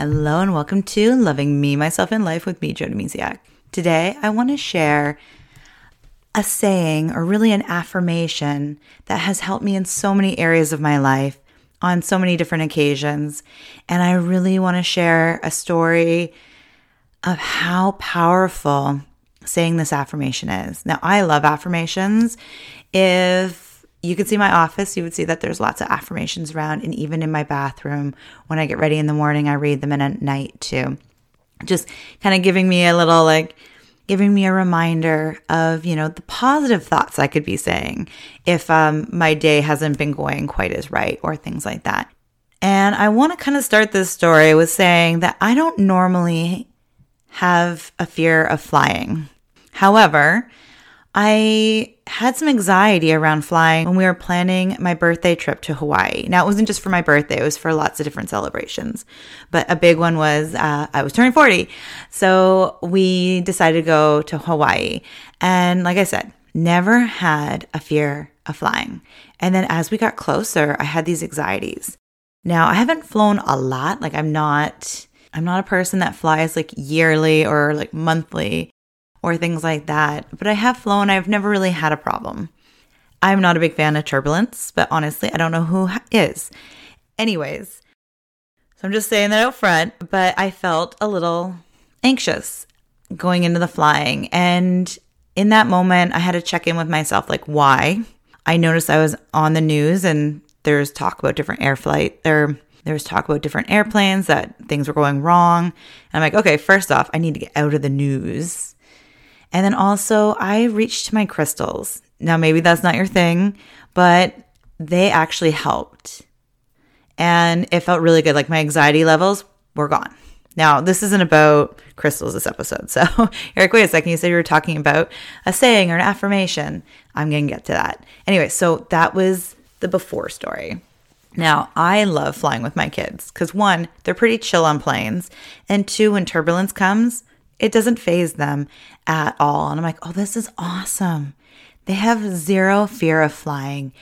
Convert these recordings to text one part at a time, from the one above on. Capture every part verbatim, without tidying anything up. Hello and welcome to Loving Me, Myself, and Life with me, Jodemisiak. Today, I want to share a saying, or really an affirmation, that has helped me in so many areas of my life on so many different occasions. And I really want to share a story of how powerful saying this affirmation is. Now, I love affirmations. If you could see my office, you would see that there's lots of affirmations around, and even in my bathroom, when I get ready in the morning, I read them, and at night too. Just kind of giving me a little like, giving me a reminder of, you know, the positive thoughts I could be saying if um, my day hasn't been going quite as right or things like that. And I want to kind of start this story with saying that I don't normally have a fear of flying. However, I had some anxiety around flying when we were planning my birthday trip to Hawaii. Now, it wasn't just for my birthday. It was for lots of different celebrations. But a big one was uh, I was turning forty. So we decided to go to Hawaii. And like I said, never had a fear of flying. And then as we got closer, I had these anxieties. Now, I haven't flown a lot. Like I'm not, I'm not a person that flies like yearly or like monthly or things like that, but I have flown. I've never really had a problem. I'm not a big fan of turbulence, but honestly, I don't know who is. Anyways, so I'm just saying that out front, but I felt a little anxious going into the flying. And in that moment, I had to check in with myself, like why? I noticed I was on the news and there's talk about different air flight or There was talk about different airplanes, that things were going wrong. And I'm like, okay, first off, I need to get out of the news. And then also I reached to my crystals. Now, maybe that's not your thing, but they actually helped. And it felt really good. Like my anxiety levels were gone. Now, this isn't about crystals this episode. So Eric, wait a second. You said you were talking about a saying or an affirmation. I'm going to get to that. Anyway, so that was the before story. Now, I love flying with my kids because one, they're pretty chill on planes. And two, when turbulence comes, it doesn't faze them at all. And I'm like, oh, this is awesome. They have zero fear of flying.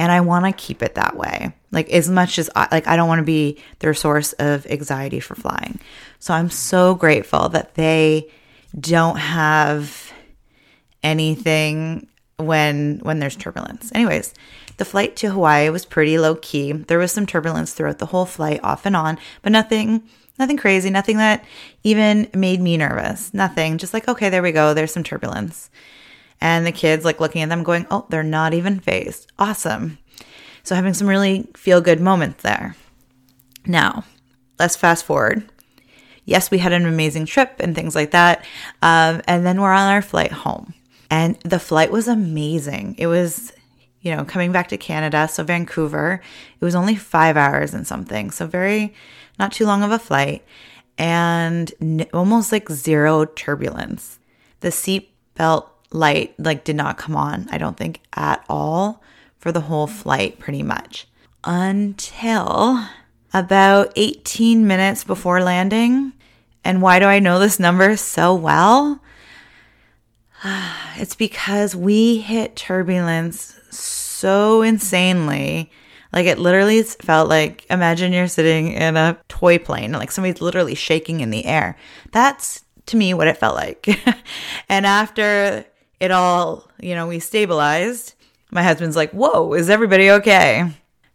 And I want to keep it that way. Like as much as I, like I don't want to be their source of anxiety for flying. So I'm so grateful that they don't have anything when when there's turbulence. Anyways, the flight to Hawaii was pretty low key. There was some turbulence throughout the whole flight off and on, but nothing nothing crazy, nothing that even made me nervous. Nothing, just like, okay, there we go. There's some turbulence. And the kids like looking at them going, oh, they're not even phased. Awesome. So having some really feel good moments there. Now, let's fast forward. Yes, we had an amazing trip and things like that. Um, and then we're on our flight home. And the flight was amazing. It was, you know, coming back to Canada, so Vancouver, it was only five hours and something. So very, not too long of a flight and n- almost like zero turbulence. The seatbelt light like did not come on, I don't think at all for the whole flight pretty much until about eighteen minutes before landing. And why do I know this number so well? It's because we hit turbulence so insanely. Like it literally felt like, imagine you're sitting in a toy plane, like somebody's literally shaking in the air. That's to me what it felt like. And after it all, you know, we stabilized, my husband's like, whoa, is everybody okay?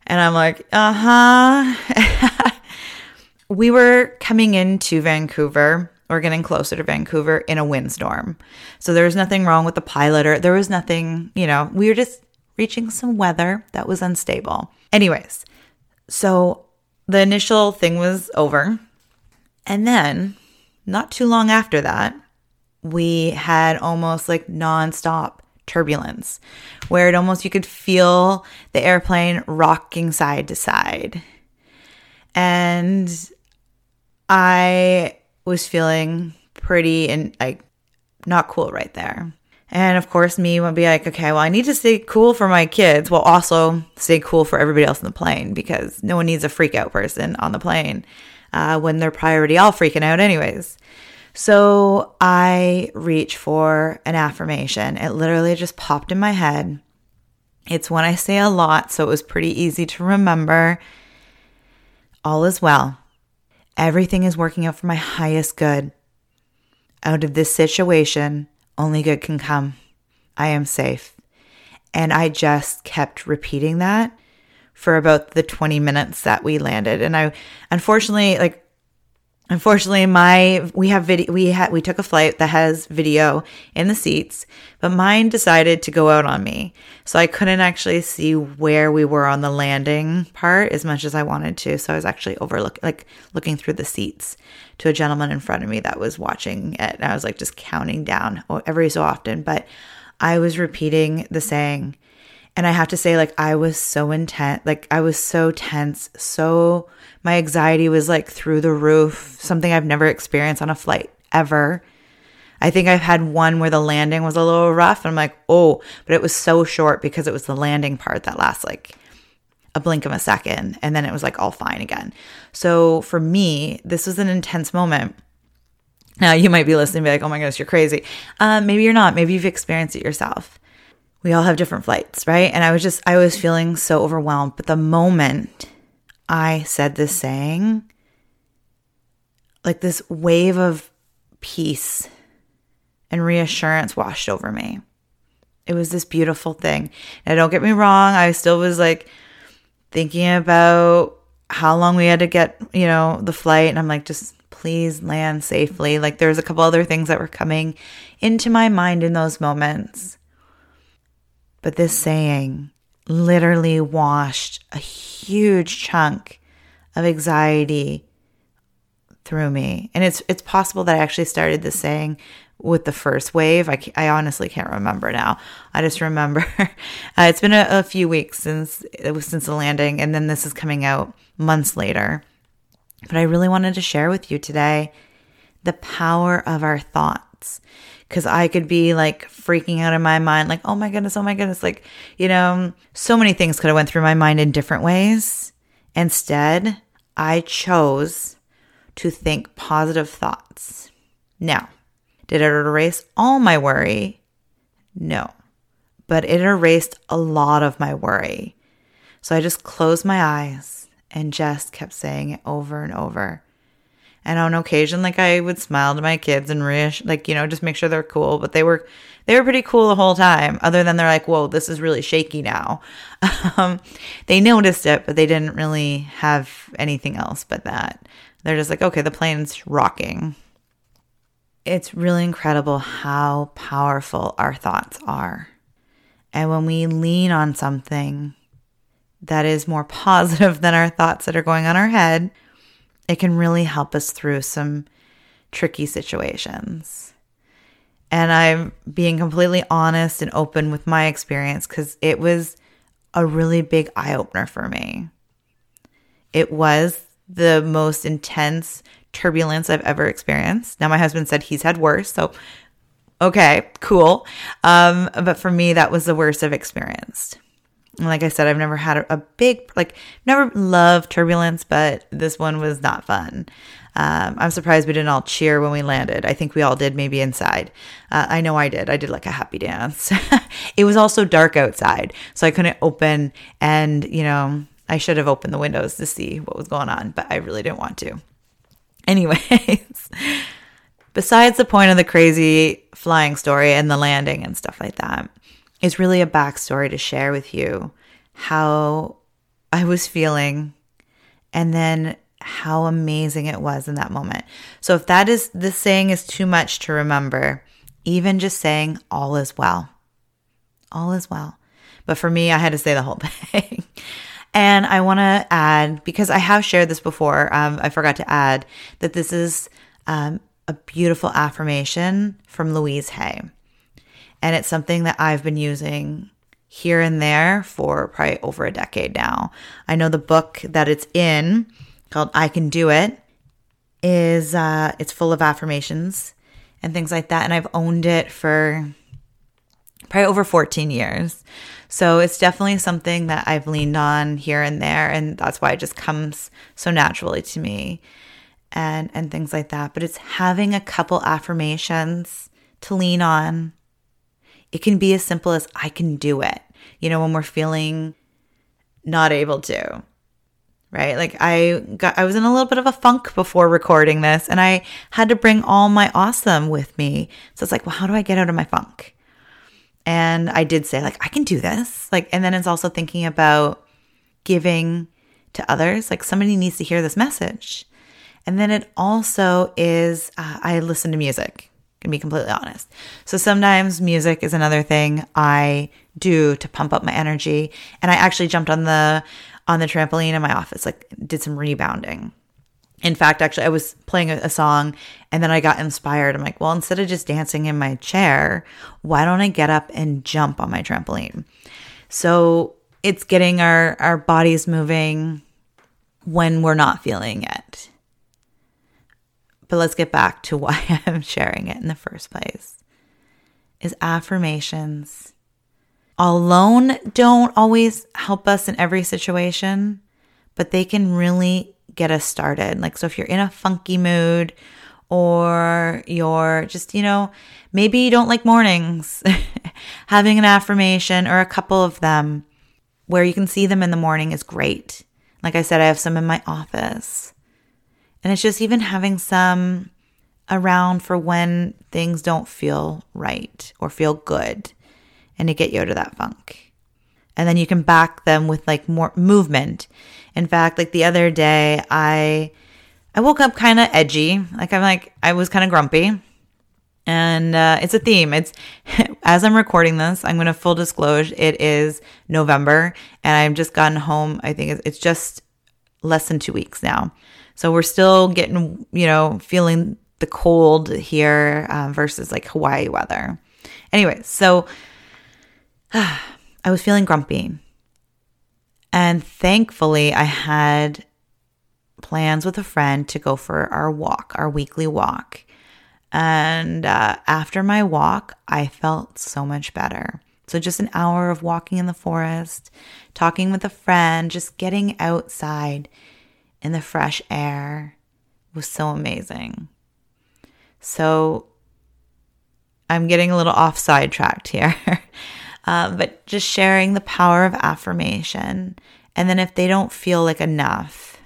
And I'm like, uh-huh. We were coming into Vancouver. We're getting closer to Vancouver in a windstorm. So there was nothing wrong with the pilot or there was nothing, you know, we were just reaching some weather that was unstable. Anyways, so the initial thing was over. And then not too long after that, we had almost like nonstop turbulence where it almost, you could feel the airplane rocking side to side. And I was feeling pretty and like not cool right there. And of course me would be like, okay, well I need to stay cool for my kids while also stay cool for everybody else in the plane because no one needs a freak out person on the plane uh, when they're probably already all freaking out anyways. So I reach for an affirmation. It literally just popped in my head. It's one I say a lot, so it was pretty easy to remember. All is well. Everything is working out for my highest good. Out of this situation, only good can come. I am safe. And I just kept repeating that for about the twenty minutes that we landed. And I, unfortunately, like, unfortunately, my, we have video, we had, we took a flight that has video in the seats, but mine decided to go out on me. So I couldn't actually see where we were on the landing part as much as I wanted to. So I was actually overlooking, like looking through the seats to a gentleman in front of me that was watching it. And I was like just counting down every so often, but I was repeating the saying. And I have to say, like, I was so intense, like I was so tense. So my anxiety was like through the roof, something I've never experienced on a flight ever. I think I've had one where the landing was a little rough. And I'm like, oh, but it was so short because it was the landing part that lasts like a blink of a second. And then it was like all fine again. So for me, this was an intense moment. Now you might be listening and be like, oh my goodness, you're crazy. Um, maybe you're not. Maybe you've experienced it yourself. We all have different flights, right? And I was just, I was feeling so overwhelmed. But the moment I said this saying, like this wave of peace and reassurance washed over me. It was this beautiful thing. Now, don't get me wrong. I still was like thinking about how long we had to get, you know, the flight. And I'm like, just please land safely. Like there's a couple other things that were coming into my mind in those moments. But this saying literally washed a huge chunk of anxiety through me. And it's it's possible that I actually started this saying with the first wave. I, I honestly can't remember now. I just remember uh, it's been a, a few weeks since it was since the landing. And then this is coming out months later. But I really wanted to share with you today the power of our thoughts. Because I could be like freaking out in my mind, like, oh my goodness, oh my goodness. Like, you know, so many things could have went through my mind in different ways. Instead, I chose to think positive thoughts. Now, did it erase all my worry? No, but it erased a lot of my worry. So I just closed my eyes and just kept saying it over and over. And on occasion, like I would smile to my kids and reassure, like, you know, just make sure they're cool. But they were, they were pretty cool the whole time. Other than they're like, whoa, this is really shaky now. Um, they noticed it, but they didn't really have anything else but that. They're just like, okay, the plane's rocking. It's really incredible how powerful our thoughts are. And when we lean on something that is more positive than our thoughts that are going on our head, it can really help us through some tricky situations. And I'm being completely honest and open with my experience because it was a really big eye-opener for me. It was the most intense turbulence I've ever experienced. Now, my husband said he's had worse, so okay, cool. Um, but for me, that was the worst I've experienced. Like I said, I've never had a big, like, never loved turbulence, but this one was not fun. Um, I'm surprised we didn't all cheer when we landed. I think we all did, maybe inside. Uh, I know I did. I did like a happy dance. It was also dark outside, so I couldn't open, and, you know, I should have opened the windows to see what was going on, but I really didn't want to. Anyways, besides the point of the crazy flying story and the landing and stuff like that, it's really a backstory to share with you how I was feeling and then how amazing it was in that moment. So if that is, this saying is too much to remember, even just saying all is well, all is well. But for me, I had to say the whole thing. And I want to add, because I have shared this before, um, I forgot to add that this is um, a beautiful affirmation from Louise Hay. And it's something that I've been using here and there for probably over a decade now. I know the book that it's in, called I Can Do It, is uh, it's full of affirmations and things like that. And I've owned it for probably over fourteen years. So it's definitely something that I've leaned on here and there. And that's why it just comes so naturally to me and, and things like that. But it's having a couple affirmations to lean on. It can be as simple as I can do it, you know, when we're feeling not able to. right? Like I got, I was in a little bit of a funk before recording this, and I had to bring all my awesome with me. So it's like, well, how do I get out of my funk? And I did say, like, I can do this. Like, and then it's also thinking about giving to others. Like, somebody needs to hear this message. And then it also is, uh, I listen to music, to be completely honest. So sometimes music is another thing I do to pump up my energy. And I actually jumped on the on the trampoline in my office, like did some rebounding. In fact, actually, I was playing a song and then I got inspired. I'm like, well, instead of just dancing in my chair, why don't I get up and jump on my trampoline? So it's getting our, our bodies moving when we're not feeling it. But let's get back to why I'm sharing it in the first place, is affirmations alone don't always help us in every situation, but they can really get us started. Like, so if you're in a funky mood, or you're just, you know, maybe you don't like mornings, having an affirmation or a couple of them where you can see them in the morning is great. Like I said, I have some in my office. And it's just even having some around for when things don't feel right or feel good, and to get you out of that funk. And then you can back them with like more movement. In fact, like the other day, I I woke up kind of edgy. Like I'm like, I was kind of grumpy. And uh, it's a theme. It's as I'm recording this, I'm going to full disclose, it is November. And I've just gotten home. I think it's just less than two weeks now. So we're still getting, you know, feeling the cold here uh, versus like Hawaii weather. Anyway, so uh, I was feeling grumpy. And thankfully, I had plans with a friend to go for our walk, our weekly walk. And uh, after my walk, I felt so much better. So just an hour of walking in the forest, talking with a friend, just getting outside and the fresh air was so amazing. So I'm getting a little off sidetracked here, um, but just sharing the power of affirmation. And then if they don't feel like enough,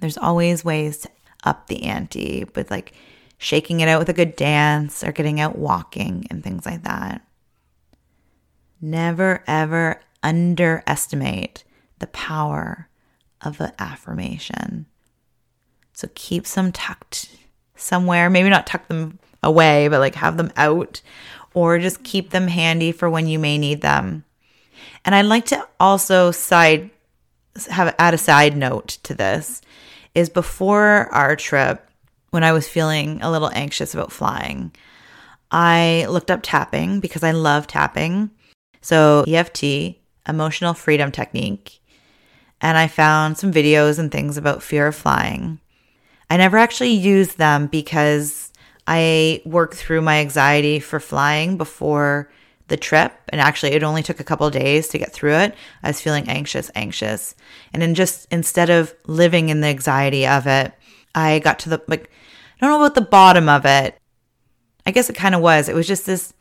there's always ways to up the ante with like shaking it out with a good dance or getting out walking and things like that. Never, ever underestimate the power of the affirmation. So keep some tucked somewhere, maybe not tuck them away, but like have them out or just keep them handy for when you may need them. And I'd like to also side have add a side note to this is before our trip, when I was feeling a little anxious about flying, I looked up tapping because I love tapping. So E F T, emotional freedom technique. And I found some videos and things about fear of flying. I never actually used them because I worked through my anxiety for flying before the trip. And actually, it only took a couple of days to get through it. I was feeling anxious, anxious. And then just instead of living in the anxiety of it, I got to the, like, I don't know about the bottom of it. I guess it kind of was. It was just this,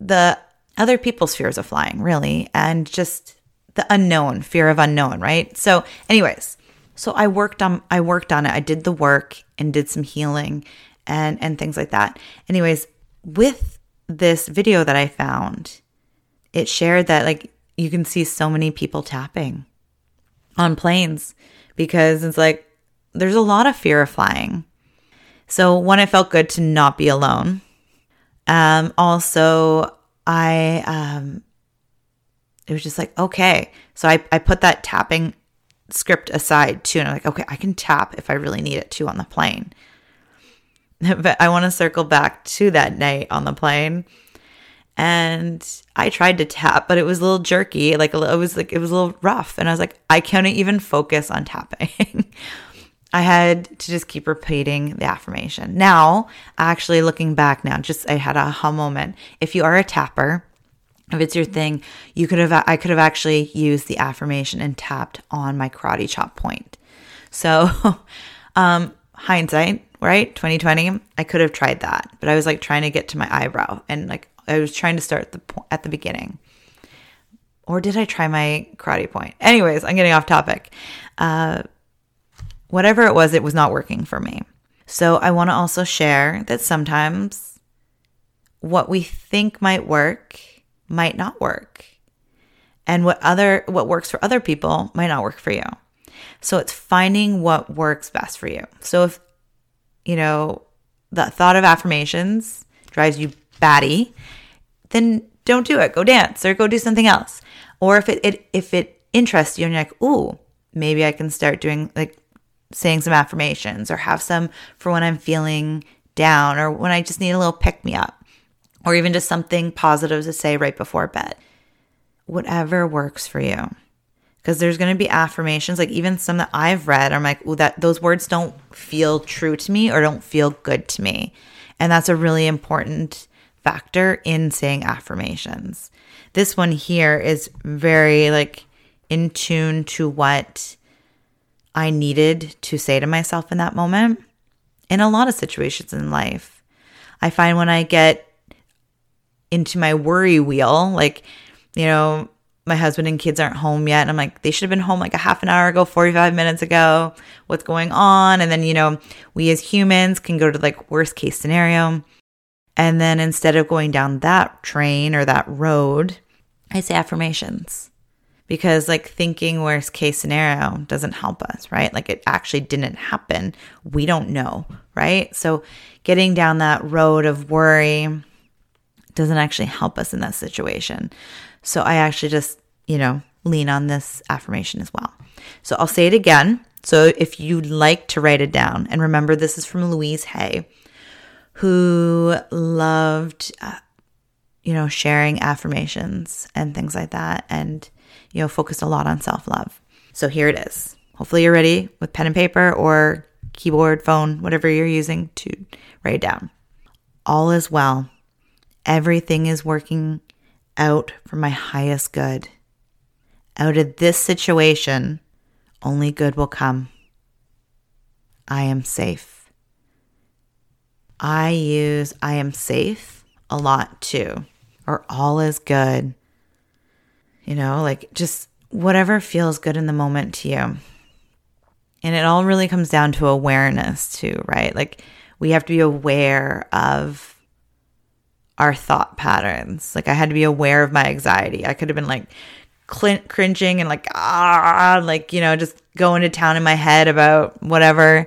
the other people's fears of flying, really. And just the unknown, fear of unknown, right? So anyways, so I worked on I worked on it. I did the work and did some healing and and things like that. Anyways, with this video that I found, it shared that like you can see so many people tapping on planes because it's like there's a lot of fear of flying. So one, it felt good to not be alone. Um, also, I um It was just like, okay. So I, I put that tapping script aside too. And I'm like, okay, I can tap if I really need it too on the plane. But I want to circle back to that night on the plane. And I tried to tap, but it was a little jerky. Like it was like, it was a little rough. And I was like, I can't even focus on tapping. I had to just keep repeating the affirmation. Now, actually looking back now, just, I had a aha moment. If you are a tapper, if it's your thing, you could have, I could have actually used the affirmation and tapped on my karate chop point. So, um, hindsight, right? twenty twenty, I could have tried that, but I was like trying to get to my eyebrow and like, I was trying to start the po- at the beginning, Or did I try my karate point? Anyways, I'm getting off topic. Uh, whatever it was, it was not working for me. So I want to also share that sometimes what we think might work might not work. And what other what works for other people might not work for you. So it's finding what works best for you. So if, you know, the thought of affirmations drives you batty, then don't do it. Go dance or go do something else. Or if it, it if it interests you and you're like, ooh, maybe I can start doing like saying some affirmations or have some for when I'm feeling down or when I just need a little pick me up or even just something positive to say right before bed. Whatever works for you. Because there's going to be affirmations, like even some that I've read, I'm like, ooh, that those words don't feel true to me or don't feel good to me. And that's a really important factor in saying affirmations. This one here is very like in tune to what I needed to say to myself in that moment. In a lot of situations in life, I find when I get into my worry wheel, like, you know, my husband and kids aren't home yet. And I'm like, they should have been home like a half an hour ago, forty-five minutes ago. What's going on? And then, you know, we as humans can go to like worst case scenario. And then instead of going down that train or that road, I say affirmations. Because like thinking worst case scenario doesn't help us, right? Like it actually didn't happen. We don't know, right? So getting down that road of worry doesn't actually help us in that situation. So I actually just, you know, lean on this affirmation as well. So I'll say it again. So if you'd like to write it down, and remember this is from Louise Hay, who loved, uh, you know, sharing affirmations and things like that and, you know, focused a lot on self-love. So here it is. Hopefully you're ready with pen and paper or keyboard, phone, whatever you're using to write it down. All is well. Everything is working out for my highest good. Out of this situation, only good will come. I am safe. I use I am safe a lot too, or all is good. You know, like just whatever feels good in the moment to you. And it all really comes down to awareness too, right? Like we have to be aware of our thought patterns. Like I had to be aware of my anxiety. I could have been like cl- cringing and like, ah, like, you know, just going to town in my head about whatever.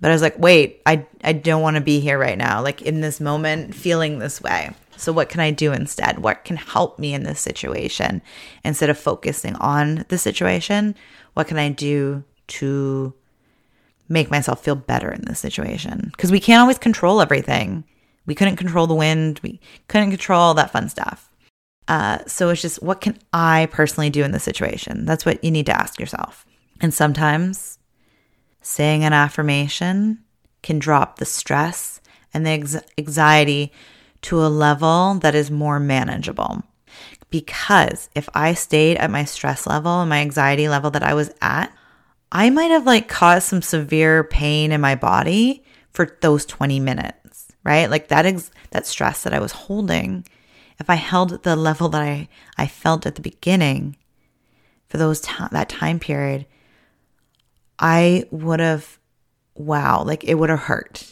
But I was like, wait, I, I don't want to be here right now. Like in this moment, feeling this way. So what can I do instead? What can help me in this situation? Instead of focusing on the situation, what can I do to make myself feel better in this situation? Because we can't always control everything. We couldn't control the wind. We couldn't control all that fun stuff. Uh, so it's just, what can I personally do in this situation? That's what you need to ask yourself. And sometimes saying an affirmation can drop the stress and the ex- anxiety to a level that is more manageable. Because if I stayed at my stress level and my anxiety level that I was at, I might have like caused some severe pain in my body for those twenty minutes. Right? Like that ex- that stress that I was holding, if I held the level that I, I felt at the beginning for those t- that time period, I would have, wow, like it would have hurt.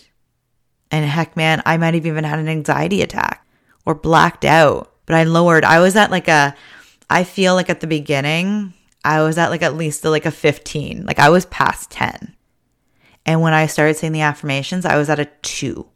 And heck, man, I might have even had an anxiety attack or blacked out, but I lowered. I was at like a, I feel like at the beginning, I was at like at least like a fifteen. Like I was past ten. And when I started saying the affirmations, I was at a two.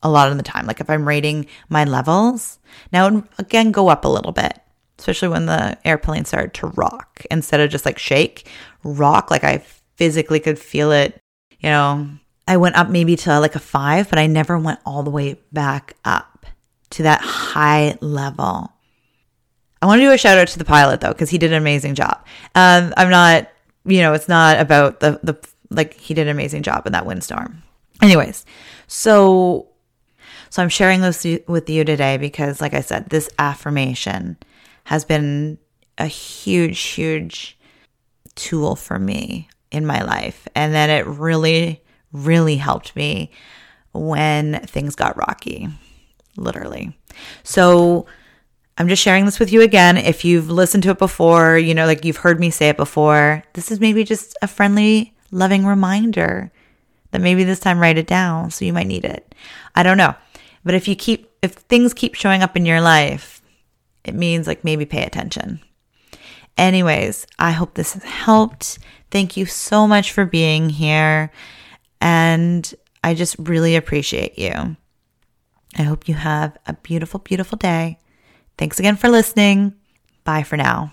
A lot of the time, like if I'm rating my levels, now again, go up a little bit, especially when the airplane started to rock instead of just like shake, rock, like I physically could feel it. You know, I went up maybe to like a five, but I never went all the way back up to that high level. I want to do a shout out to the pilot though, because he did an amazing job. Um, I'm not, you know, it's not about the, the, like he did an amazing job in that windstorm. Anyways, so. So I'm sharing this with you today because, like I said, this affirmation has been a huge, huge tool for me in my life. And then it really, really helped me when things got rocky, literally. So I'm just sharing this with you again. If you've listened to it before, you know, like you've heard me say it before, this is maybe just a friendly, loving reminder that maybe this time write it down. So you might need it. I don't know. But if you keep, if things keep showing up in your life, it means like maybe pay attention. Anyways, I hope this has helped. Thank you so much for being here. And I just really appreciate you. I hope you have a beautiful, beautiful day. Thanks again for listening. Bye for now.